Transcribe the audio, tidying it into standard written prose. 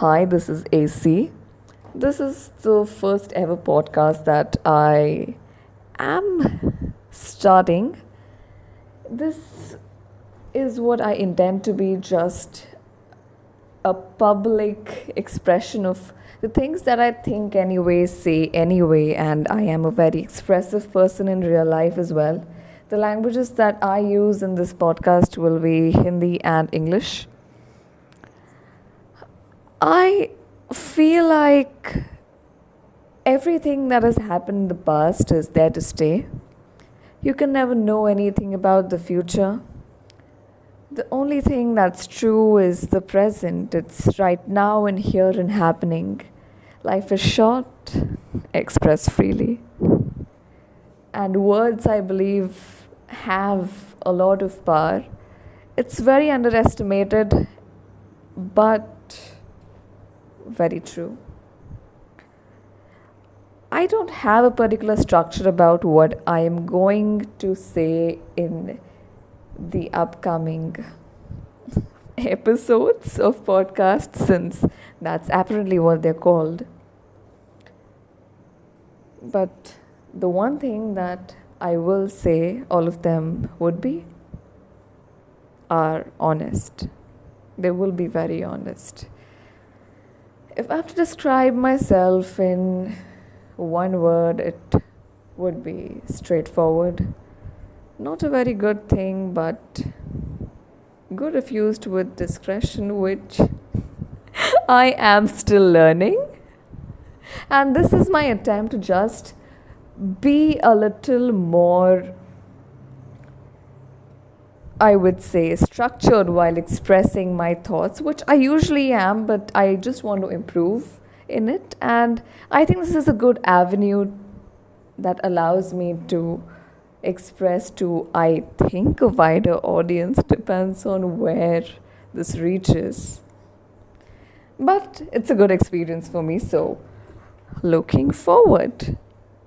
Hi, this is AC. This is the first ever podcast that I am starting. This is what I intend to be, just a public expression of the things that I think anyway, say anyway, and I am a very expressive person in real life as well. The languages that I use in this podcast will be Hindi and English. I feel like everything that has happened in the past is there to stay. You can never know anything about the future. The only thing that's true is the present. It's right now and here and happening. Life is short. Express freely. And words, I believe, have a lot of power. It's very underestimated, but very true. I don't have a particular structure about what I am going to say in the upcoming episodes of podcasts, since that's apparently what they're called. But the one thing that I will say, all of them would be, are honest. They will be very honest. If I have to describe myself in one word, it would be straightforward. Not a very good thing, but good if used with discretion, which I am still learning. And this is my attempt to just be a little more, I would say, structured while expressing my thoughts, which I usually am, but I just want to improve in it. And I think this is a good avenue that allows me to express to, I think, a wider audience. Depends on where this reaches. But it's a good experience for me, so looking forward.